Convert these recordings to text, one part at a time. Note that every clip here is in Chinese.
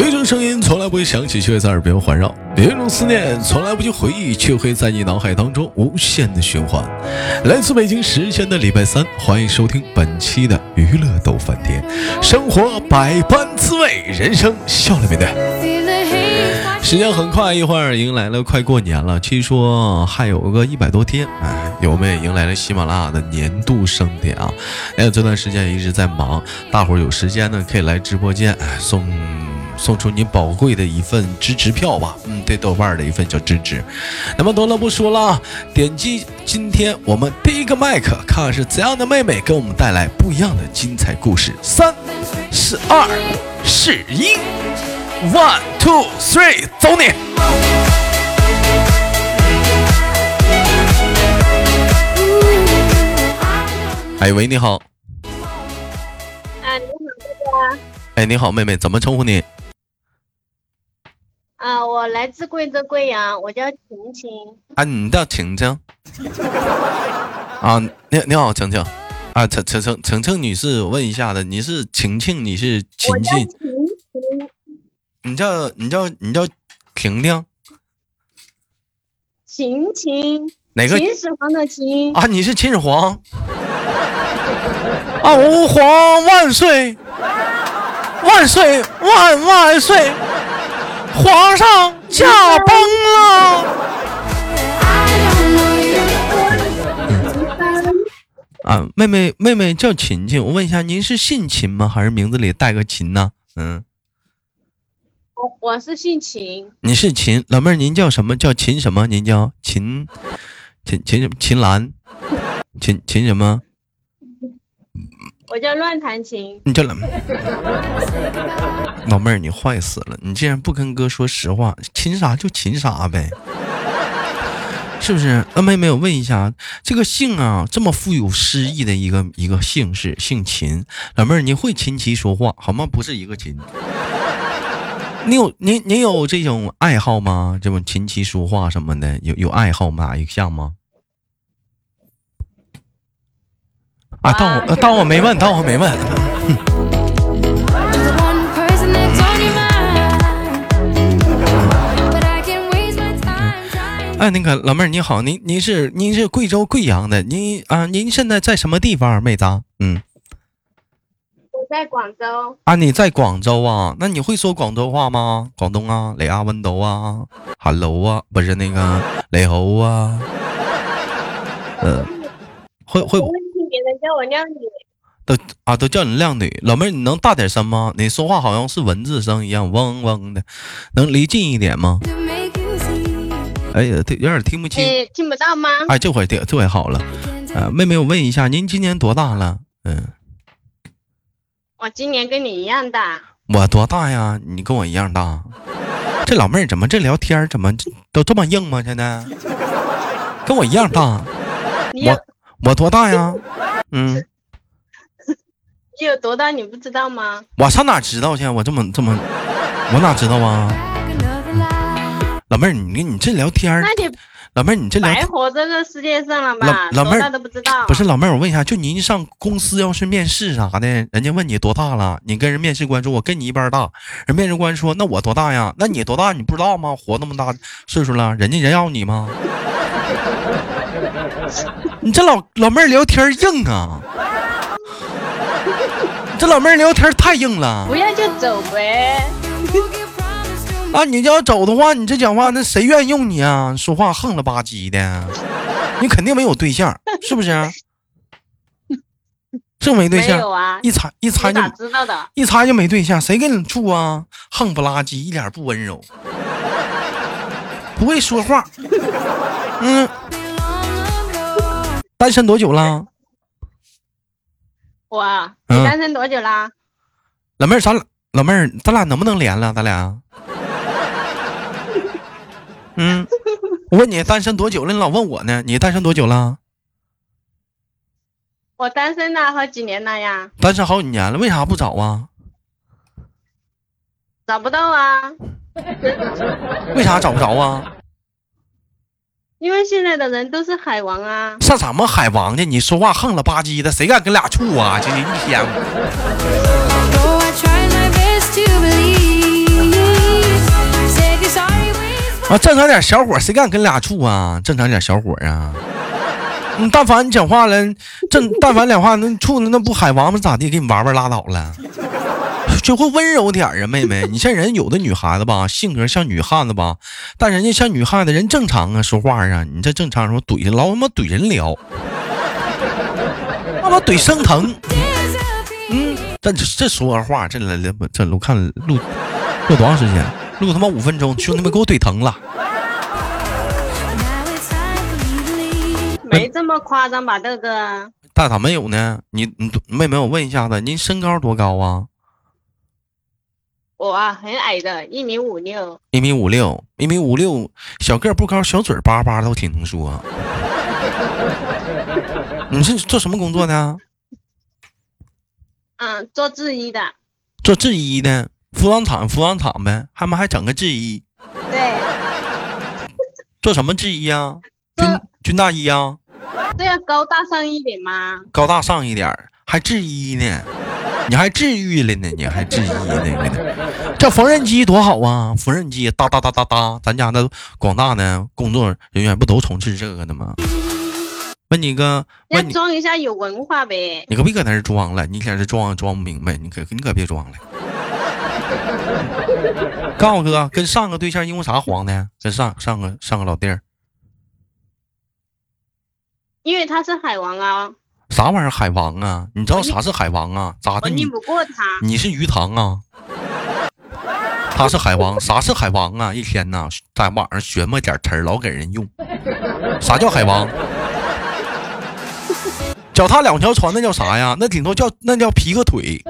有一种声音从来不会响起，却会在耳边环绕；有一种思念从来不去回忆，却会在你脑海当中无限的循环。来自北京时间的礼拜三，欢迎收听本期的娱乐逗翻天，生活百般滋味，人生笑了没得。时间很快，一会儿迎来了快过年了，据说还有个100多天。我们也迎来了喜马拉雅的年度盛典啊！这段时间一直在忙，大伙儿有时间呢可以来直播间送出你宝贵的一份支持票吧，对豆瓣的一份叫支持。那么多了不说了，点击今天我们第一个麦克，看看是怎样的妹妹给我们带来不一样的精彩故事。3、12、11。1、2、3， 走你！哎喂，你好。啊，你好，妹妹。哎，你好，妹妹，怎么称呼你？啊，我来自贵州贵阳，我叫晴晴。啊，你叫晴晴？啊，你好，晴晴。啊，晴晴女士，我问一下的，你是晴晴，你是晴晴？你叫婷婷，晴晴，哪个秦始皇的秦啊？你是秦始皇啊！吾皇万岁，万岁万万岁！皇上驾崩了！啊，妹妹叫秦秦，我问一下，您是姓秦吗？还是名字里带个秦呢？我是姓秦。你是秦老妹儿，您叫什么？叫秦什么？您叫秦兰，秦什么？我叫乱弹琴。你叫老妹儿，你坏死了！你竟然不跟哥说实话，秦啥就秦啥呗，是不是？那妹妹，我问一下，这个姓啊，这么富有诗意的一个姓氏，姓秦。老妹儿，您会琴棋说话好吗？不是一个秦。你有这种爱好吗？这种琴棋书画什么的，有爱好哪一项吗？啊，当我没问。哎，那个老妹儿你好，您是贵州贵阳的，您现在在什么地方，妹子？在广州啊。你在广州啊？那你会说广州话吗？广东啊，你啊，温柔啊，哈喽啊，不是那个你好啊。会听别人叫我靓女都叫你靓女。老妹儿，你能大点声吗？你说话好像是蚊子声一样，嗡嗡的，能离近一点吗？哎呀，有点听不清。听不到吗？哎，这回好了。妹妹，我问一下，您今年多大了？我今年跟你一样大。我多大呀？你跟我一样大。这老妹儿怎么这聊天怎么都这么硬吗？现在跟我一样大。我多大呀？你有多大你不知道吗？我上哪知道去？我这么，我哪知道啊？老妹儿，你这聊天，老妹儿，你这白活在这世界上了吧？老妹儿都不知道。不是老妹儿，我问一下，就您上公司要是面试啥的，人家问你多大了，你跟人面试官说我跟你一般大，人面试官说那我多大呀？那你多大你不知道吗？活那么大岁数了，人家要你吗？你这老妹儿聊天硬啊！这老妹儿聊天太硬了。不要就走呗。啊，你要走的话，你这讲话那谁愿意用你啊？说话横了吧唧的，你肯定没有对象，是不是？这没对象，没有啊？一猜就知道的，一猜就没对象，谁跟你处啊？横不拉几，一点不温柔，不会说话。单身多久了？我，你单身多久了？老妹儿，咱俩能不能连了？咱俩？我问你单身多久了？你老问我呢？你单身多久了？我单身了好几年了呀。单身好几年了，为啥不找啊？找不到啊。为啥找不着啊？因为现在的人都是海王啊。上什么海王呢？你说话横了吧唧的，谁敢跟俩处啊？这一天。啊，正常点小伙谁敢跟俩处啊？正常点小伙啊，你但凡你讲话了，但凡讲话那处那不海王吗？咋地？给你玩玩拉倒了，学会温柔点啊，妹妹。你像人有的女孩子吧，性格像女汉子吧，但人家像女汉子人正常啊，说话啊，你这正常说怼老他妈怼人聊，他妈怼生疼。嗯，但这说完话，这我看录多长时间？录他妈5分钟，兄弟们给我怼疼了。没这么夸张吧，豆哥？大咋没有呢？你妹妹，我问一下子，您身高多高啊？我啊，很矮的，1.56米。1.56米，小个不高，小嘴巴巴都挺能说。你是做什么工作呢？嗯，做制衣的。做制衣的。服装厂呗，他们还整个制衣。对，做什么制衣啊？军大衣啊？对啊，高大上一点嘛。高大上一点还制衣呢？你还治愈了呢？你还制衣呢？这缝纫机多好啊！缝纫机哒哒哒哒哒，咱家的广大的工作人员不都从事这个的吗？问你个，要装一下有文化呗。你可别搁那儿装了，你搁这装不明白，你可别装了。告诉哥，跟上个对象因为啥黄的？跟上个老弟儿，因为他是海王啊。啥玩意儿海王啊？你知道啥是海王啊？咋的？我拧不过他。你是鱼塘啊？他是海王，啥是海王啊？一天呐，在网上学摸点词儿，老给人用。啥叫海王？脚踏两条船那叫啥呀？那顶多叫那叫劈个腿。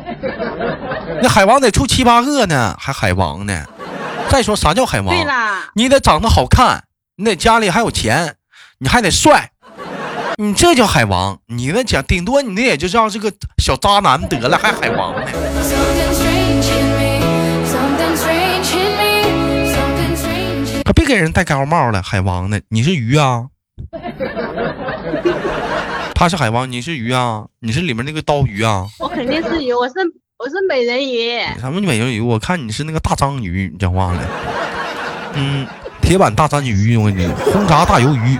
那海王得出7-8个呢，还海王呢。再说啥叫海王？对啦，你得长得好看，你得家里还有钱，你还得帅，你这叫海王。你那讲顶多你那也就叫这个小渣男得了，还海王呢。可别给人戴高帽了，海王呢？你是鱼啊？他是海王，你是鱼啊？你是里面那个刀鱼啊？我肯定是鱼，我是美人鱼。什么美人鱼？我看你是那个大章鱼，你讲话了。嗯，铁板大章鱼，我跟你轰炸大鱿鱼。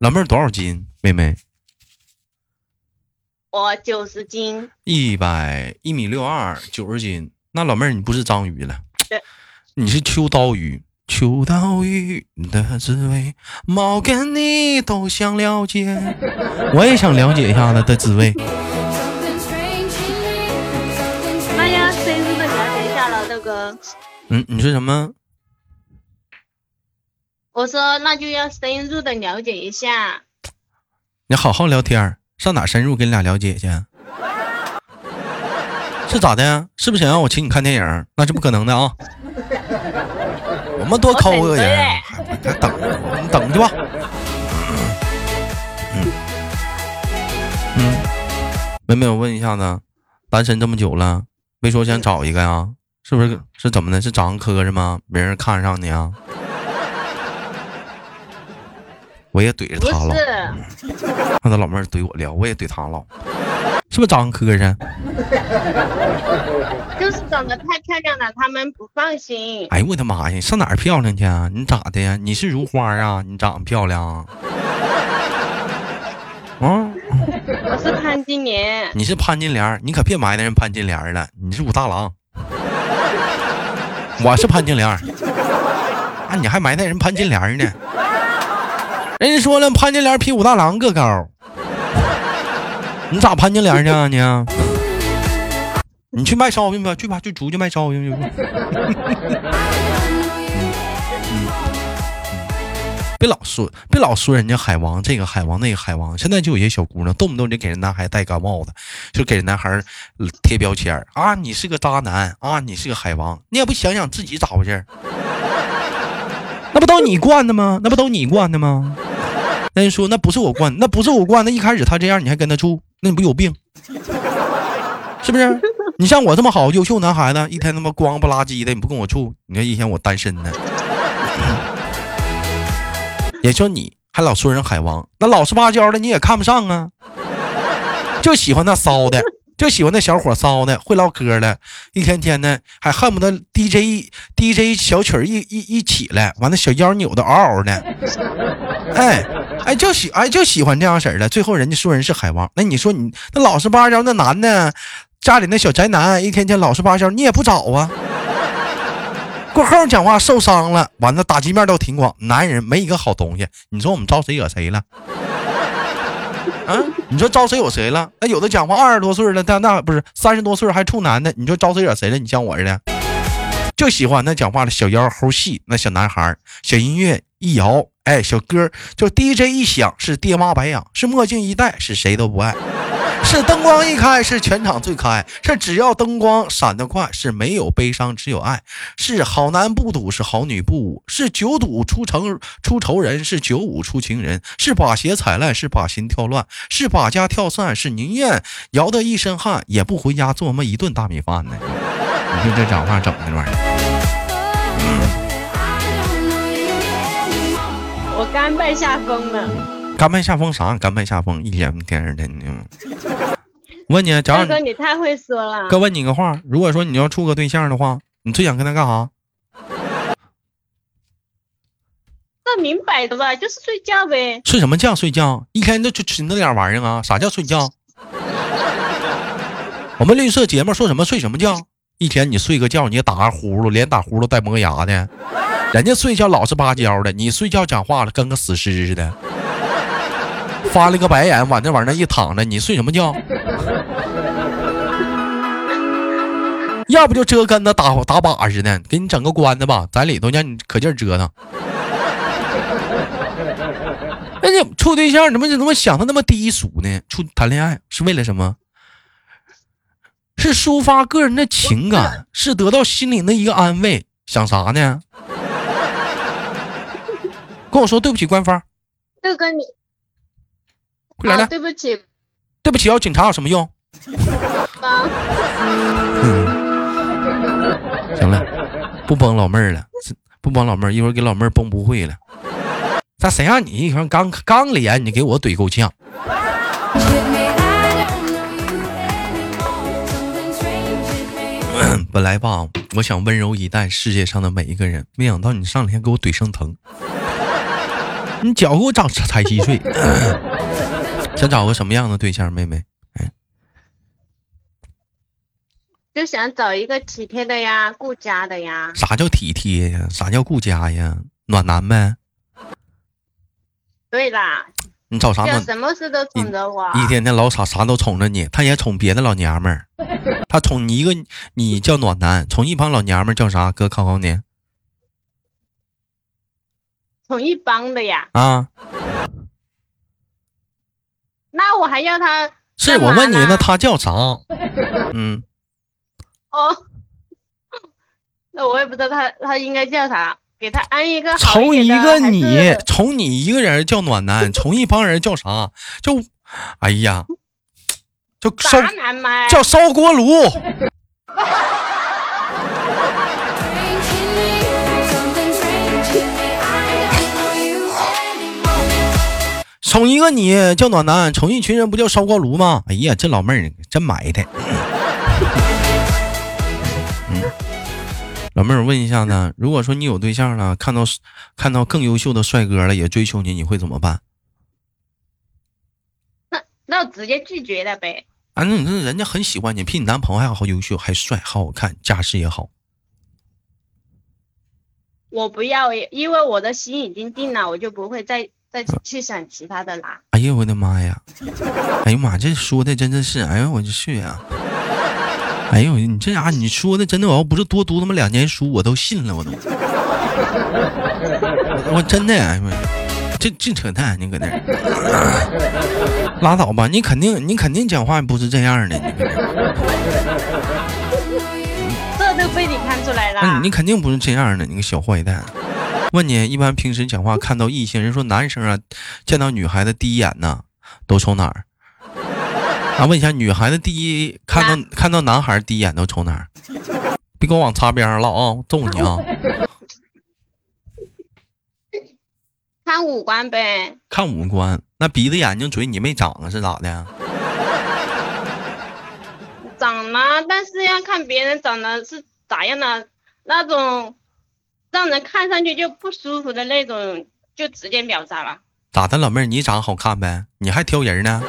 老妹儿多少斤？妹妹，我90斤。1.62米，90斤。那老妹儿你不是章鱼了，你是秋刀鱼。秋刀鱼的滋味，猫跟你都想了解，我也想了解一下它的滋味。那要深入的了解一下了，豆哥。嗯，你说什么？我说那就要深入的了解一下。你好好聊天，上哪深入跟你俩了解去？是咋的呀？是不是想让我请你看电影？那是不可能的啊！我们多抠个人，还等着，你等去吧。妹妹，我问一下呢，单身这么久了，没说想找一个呀？是不是？是怎么的？是长磕碜吗？没人看上你啊？我也怼着他了，看他老妹儿怼我了，我也怼他了，是不是长磕碜？就是长得太漂亮了，他们不放心。哎呦我的妈呀，上哪儿漂亮去啊？你咋的呀？你是如花啊？你长得漂亮啊？嗯，我是潘金莲。你是潘金莲，你可别埋汰人潘金莲了，你是武大郎。我是潘金莲啊，你还埋汰人潘金莲呢？人家说了，潘金莲比武大郎个高，你咋潘金莲去啊？你去卖烧饼吧，去吧，去竹去卖烧饼去吧。别老说人家海王这个海王那个海王，现在就有些小姑娘动不动就给人男孩戴高帽子，就给人男孩贴标签啊，你是个渣男啊，你是个海王，你也不想想自己咋回事？那不都你惯的吗？那不都你惯的吗？那人说那不是我惯，那不是我惯的，一开始他这样你还跟他处，那你不有病？是不是？你像我这么好优秀男孩子，一天他妈光不拉几的，你不跟我处，你看一天我单身呢。也说你还老说人海王，那老实巴交的你也看不上啊，就喜欢那骚的，就喜欢那小伙骚呢，会唠嗑了，一天天呢还恨不得 DJ 小曲一起来，完了小腰扭的嗷嗷的，就喜欢这样式的。最后人家说人是海王，那你说你那老实巴交那男的，家里那小宅男，一天天老实巴交，你也不找啊。过后讲话受伤了，完了打击面都挺广，男人没一个好东西，你说我们招谁惹谁了？啊，你说招谁有谁了？那有的讲话20多岁了，但那不是30多岁还处男的，你说招谁惹谁了？你像我似的，就喜欢那讲话的小腰猴戏，那小男孩，小音乐一摇，哎，小歌就 DJ 一响，是爹妈白养，是墨镜一戴，是谁都不爱，是灯光一开，是全场最开，是只要灯光闪得快，是没有悲伤只有爱，是好男不赌，是好女不舞，是9赌出仇人，是9舞出情人，是把鞋踩烂，是把心跳乱，是把家跳散，是宁愿摇得一身汗也不回家做那么一顿大米饭呢。你看这讲话整那玩意儿，我甘拜下风了。甘拜下风啥？甘拜下风，一天天二天的。我问你，大哥你太会说了。哥问你个话，如果说你要处个对象的话，你最想跟他干啥？那明摆的吧，就是睡觉呗。睡什么觉？睡觉？一天就吃那点玩意儿啊？啥叫睡觉？我们绿色节目说什么睡什么觉？一天你睡个觉，你也打个呼噜，连打呼噜带磨牙的。人家睡觉老实巴交的，你睡觉讲话了，跟个死尸似的。发了个白眼，往那玩意儿一躺着，你睡什么觉？要不就折跟子打靶似的，给你整个关子吧，在里头让你可劲儿折腾。哎，你处对象怎么想的那么低俗呢？谈恋爱是为了什么？是抒发个人的情感，是得到心灵的一个安慰。想啥呢？跟我说对不起，官方。这个你。来来，对不起，对不起，要警察有什么用？行了，不帮老妹儿了，不帮老妹儿，一会儿给老妹儿崩不会了。咋谁让你一会刚连，你给我怼够呛？本来吧，我想温柔以待世界上的每一个人，没想到你上天给我怼生疼，你脚给我长踩稀碎。想找个什么样的对象，妹妹？哎，就想找一个体贴的呀，顾家的呀。啥叫体贴呀？啥叫顾家呀？暖男呗。对啦。你找啥暖？什么事都宠着我。一天天老傻啥都宠着你，他也宠别的老娘们儿。他宠你一个，你叫暖男；宠一帮老娘们儿叫啥？哥考考你。宠一帮的呀。啊。那我还要他？是我问你，那他叫啥？嗯，哦，那我也不知道他应该叫啥，给他安一个好一点的。从你一个人叫暖男，从一帮人叫啥？就，哎呀，就烧叫烧锅炉。宠一个你叫暖男，宠一群人不叫烧锅炉吗？哎呀，这老妹儿真埋汰。老妹儿问一下呢，如果说你有对象了，看到更优秀的帅哥了，也追求你，你会怎么办？那直接拒绝了呗。啊，那你说人家很喜欢你，比你男朋友还好优秀，还帅，还好看，家世也好。我不要，因为我的心已经定了，我就不会再去想其他的啦。哎呦我的妈呀！哎呦妈，这说的真的是，哎呦我去啊！哎呦你这啥？你说的真的，我要不是多读他妈2年书，我都信了，我都。我真的，哎呦，这扯淡，你搁那儿拉倒吧！你肯定讲话不是这样的，你搁这。这都被你看出来了。你肯定不是这样的，你个小坏蛋。问你一般平时讲话看到异性，人说男生啊见到女孩的第一眼呢都瞅哪儿啊？问一下，女孩的第一看到男孩第一眼都瞅哪儿？别给我往擦边上了啊，揍你啊！看五官呗。看五官，那鼻子眼睛嘴你没长啊是咋的？嘛，但是要看别人长得是咋样的，那种让人看上去就不舒服的那种就直接秒杀了。咋的，老妹儿你长好看呗，你还挑人呢？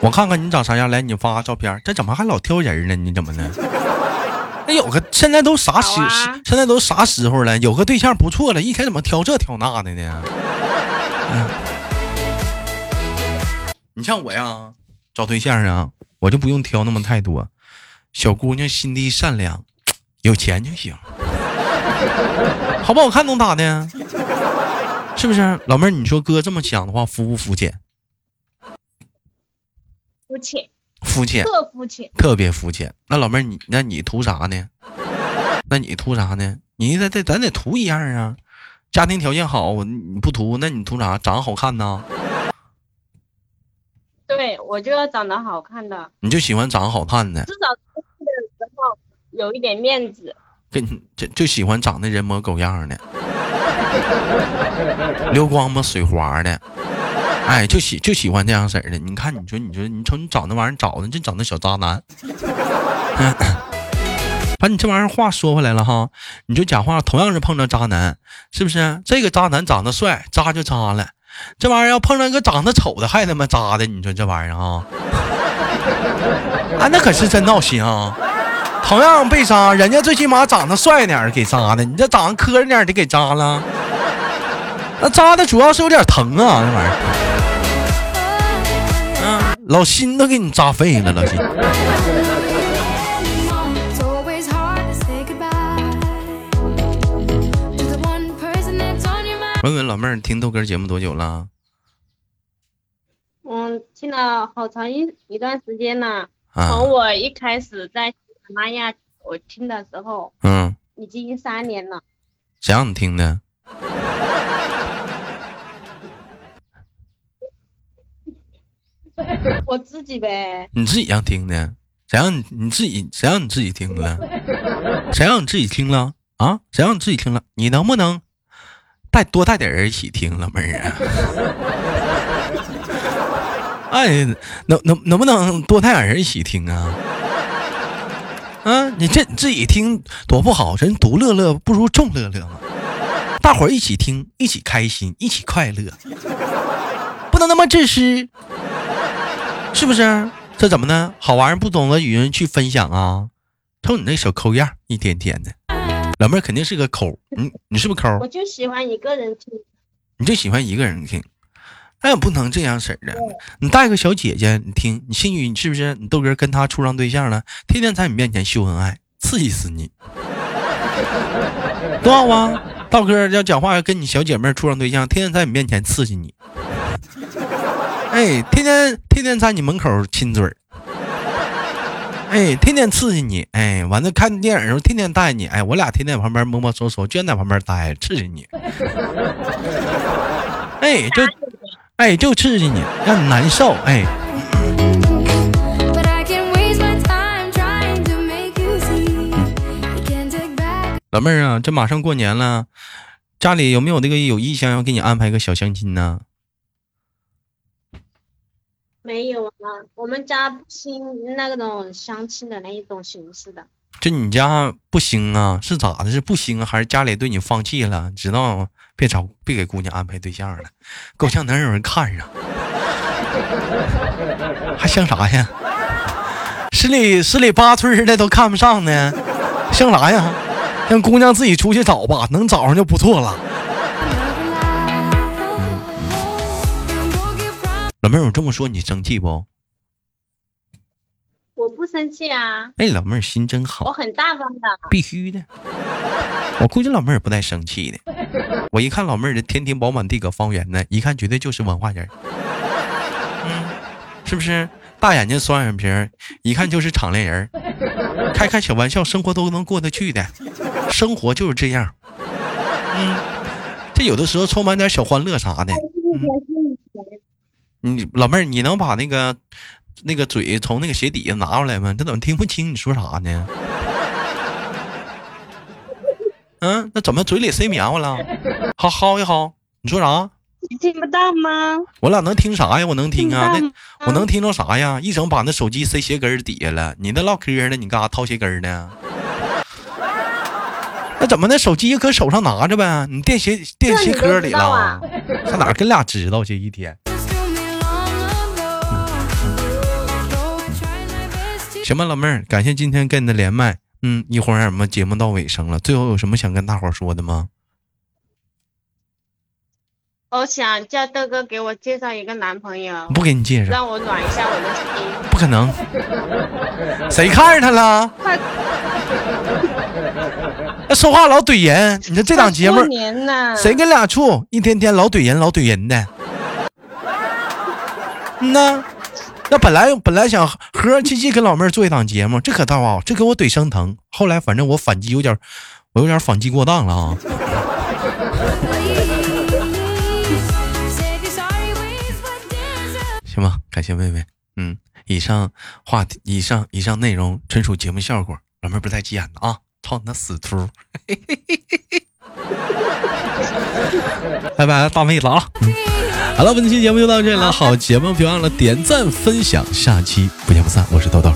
我看看你长啥样，来你发照片。这怎么还老挑人呢？你怎么呢？那有个现在都啥时、现在都啥时候了，有个对象不错了，一天怎么挑这挑那的呢？你像我呀，找对象啊，我就不用挑那么太多，小姑娘心地善良，有钱就行，好不好看能咋的？是不是？老妹儿，你说哥这么想的话，肤不肤浅？肤浅，肤浅，特肤浅，特别肤浅。那老妹儿，你那你图啥呢？那你图啥呢？你得咱得图一样啊。家庭条件好，你不图，那你图啥？长好看呢？对，我就要长得好看的。你就喜欢长好看的，至少出去的时候有一点面子。就喜欢长得人模狗样的，流光嘛水滑的，哎，就喜欢这样式的。你看，你说，你瞅你长那玩意儿找的，真长得小渣男。把你这玩意儿话说回来了哈，你就讲话，同样是碰着渣男，是不是？这个渣男长得帅，渣就渣了。这玩意儿要碰上一个长得丑的还他妈渣的，你说这玩意儿啊，啊那可是真闹心啊！同样被渣，人家最起码长得帅点给渣的，你这长得磕点得给渣了。那渣的主要是有点疼啊，这玩意儿，老心都给你扎废了，老心。问问老妹儿，听豆哥节目多久了？听了好长一段时间了。从我一开始在喜马拉雅我听的时候，已经3年了。谁让你听的？我自己呗。你自己让听的？谁让你自己听了？谁让你自己听了啊？谁让你自己听了？你能不能？多带点人一起听，老妹儿啊！哎，能不能多带点人一起听啊？啊，你这自己听多不好，人独乐乐不如众乐乐嘛。大伙儿一起听，一起开心，一起快乐，不能那么自私，是不是？这怎么呢？好玩不懂得与人去分享啊！瞅你那小抠样，一天天的。老妹儿肯定是个抠，你是不是抠？我就喜欢一个人听。你就喜欢一个人听，那也不能这样式的。你带个小姐姐，你听，你兴许你是不是你豆哥跟她处上对象了，天天在你面前秀恩爱，刺激死你，多好啊！豆哥要讲话要跟你小姐妹处上对象，天天在你面前刺激你，哎，天天在你门口亲嘴儿。哎，天天刺激你，哎，完了看电影的时候天天带你，哎，我俩天天旁边摸摸搜搜，居然在旁边待，刺激你，哎就刺激你，让你难受，哎。老妹儿啊，这马上过年了，家里有没有那个有意向要给你安排个小相亲呢？没有啊，我们家不兴那种相亲的那一种形式的。这你家不兴啊？是咋的？是不兴啊？还是家里对你放弃了？知道别给姑娘安排对象了，够呛能有人看上，还像啥呀？十里八村的都看不上呢，像啥呀？让姑娘自己出去找吧，能找上就不错了。老妹儿，我这么说你生气不？我不生气啊。哎，老妹儿心真好。我很大方的。必须的。我估计老妹儿不带生气的。我一看老妹儿的天天饱满地阁方圆的，一看绝对就是文化人。是不是？大眼睛双眼皮儿，一看就是敞亮人。开开小玩笑，生活都能过得去的。生活就是这样。这有的时候充满点小欢乐啥的。老妹儿，你能把那个嘴从那个鞋底下拿出来吗？这怎么听不清你说啥呢？那怎么嘴里塞棉花了？好一好，你说啥？你听不到吗？我老能听啥呀？我能听啊，那我能听到啥呀？一整把那手机塞鞋跟底下了，你那唠嗑呢？你干啥掏鞋跟呢？那怎么那手机搁手上拿着呗？你垫鞋壳里了，啊、上哪儿跟俩知道去一天？行吧，老妹儿，感谢今天跟你的连麦。一会儿我们节目到尾声了，最后有什么想跟大伙说的吗？我想叫豆哥给我介绍一个男朋友，不给你介绍，让我暖一下我的心。不可能，谁看着他了？那说话老怼人，你说这档节目，谁跟俩处，一天天老怼人的。那本来想和和气气跟老妹儿做一档节目，这可倒好，这给我怼生疼。后来反正我有点反击过当了啊。行吧，感谢妹妹。以上内容纯属节目效果，老妹儿不带急眼的啊，操你那死秃！拜拜，大妹子啊！好了，本期节目就到这里了，好节目别忘了点赞分享，下期不见不散。我是豆豆。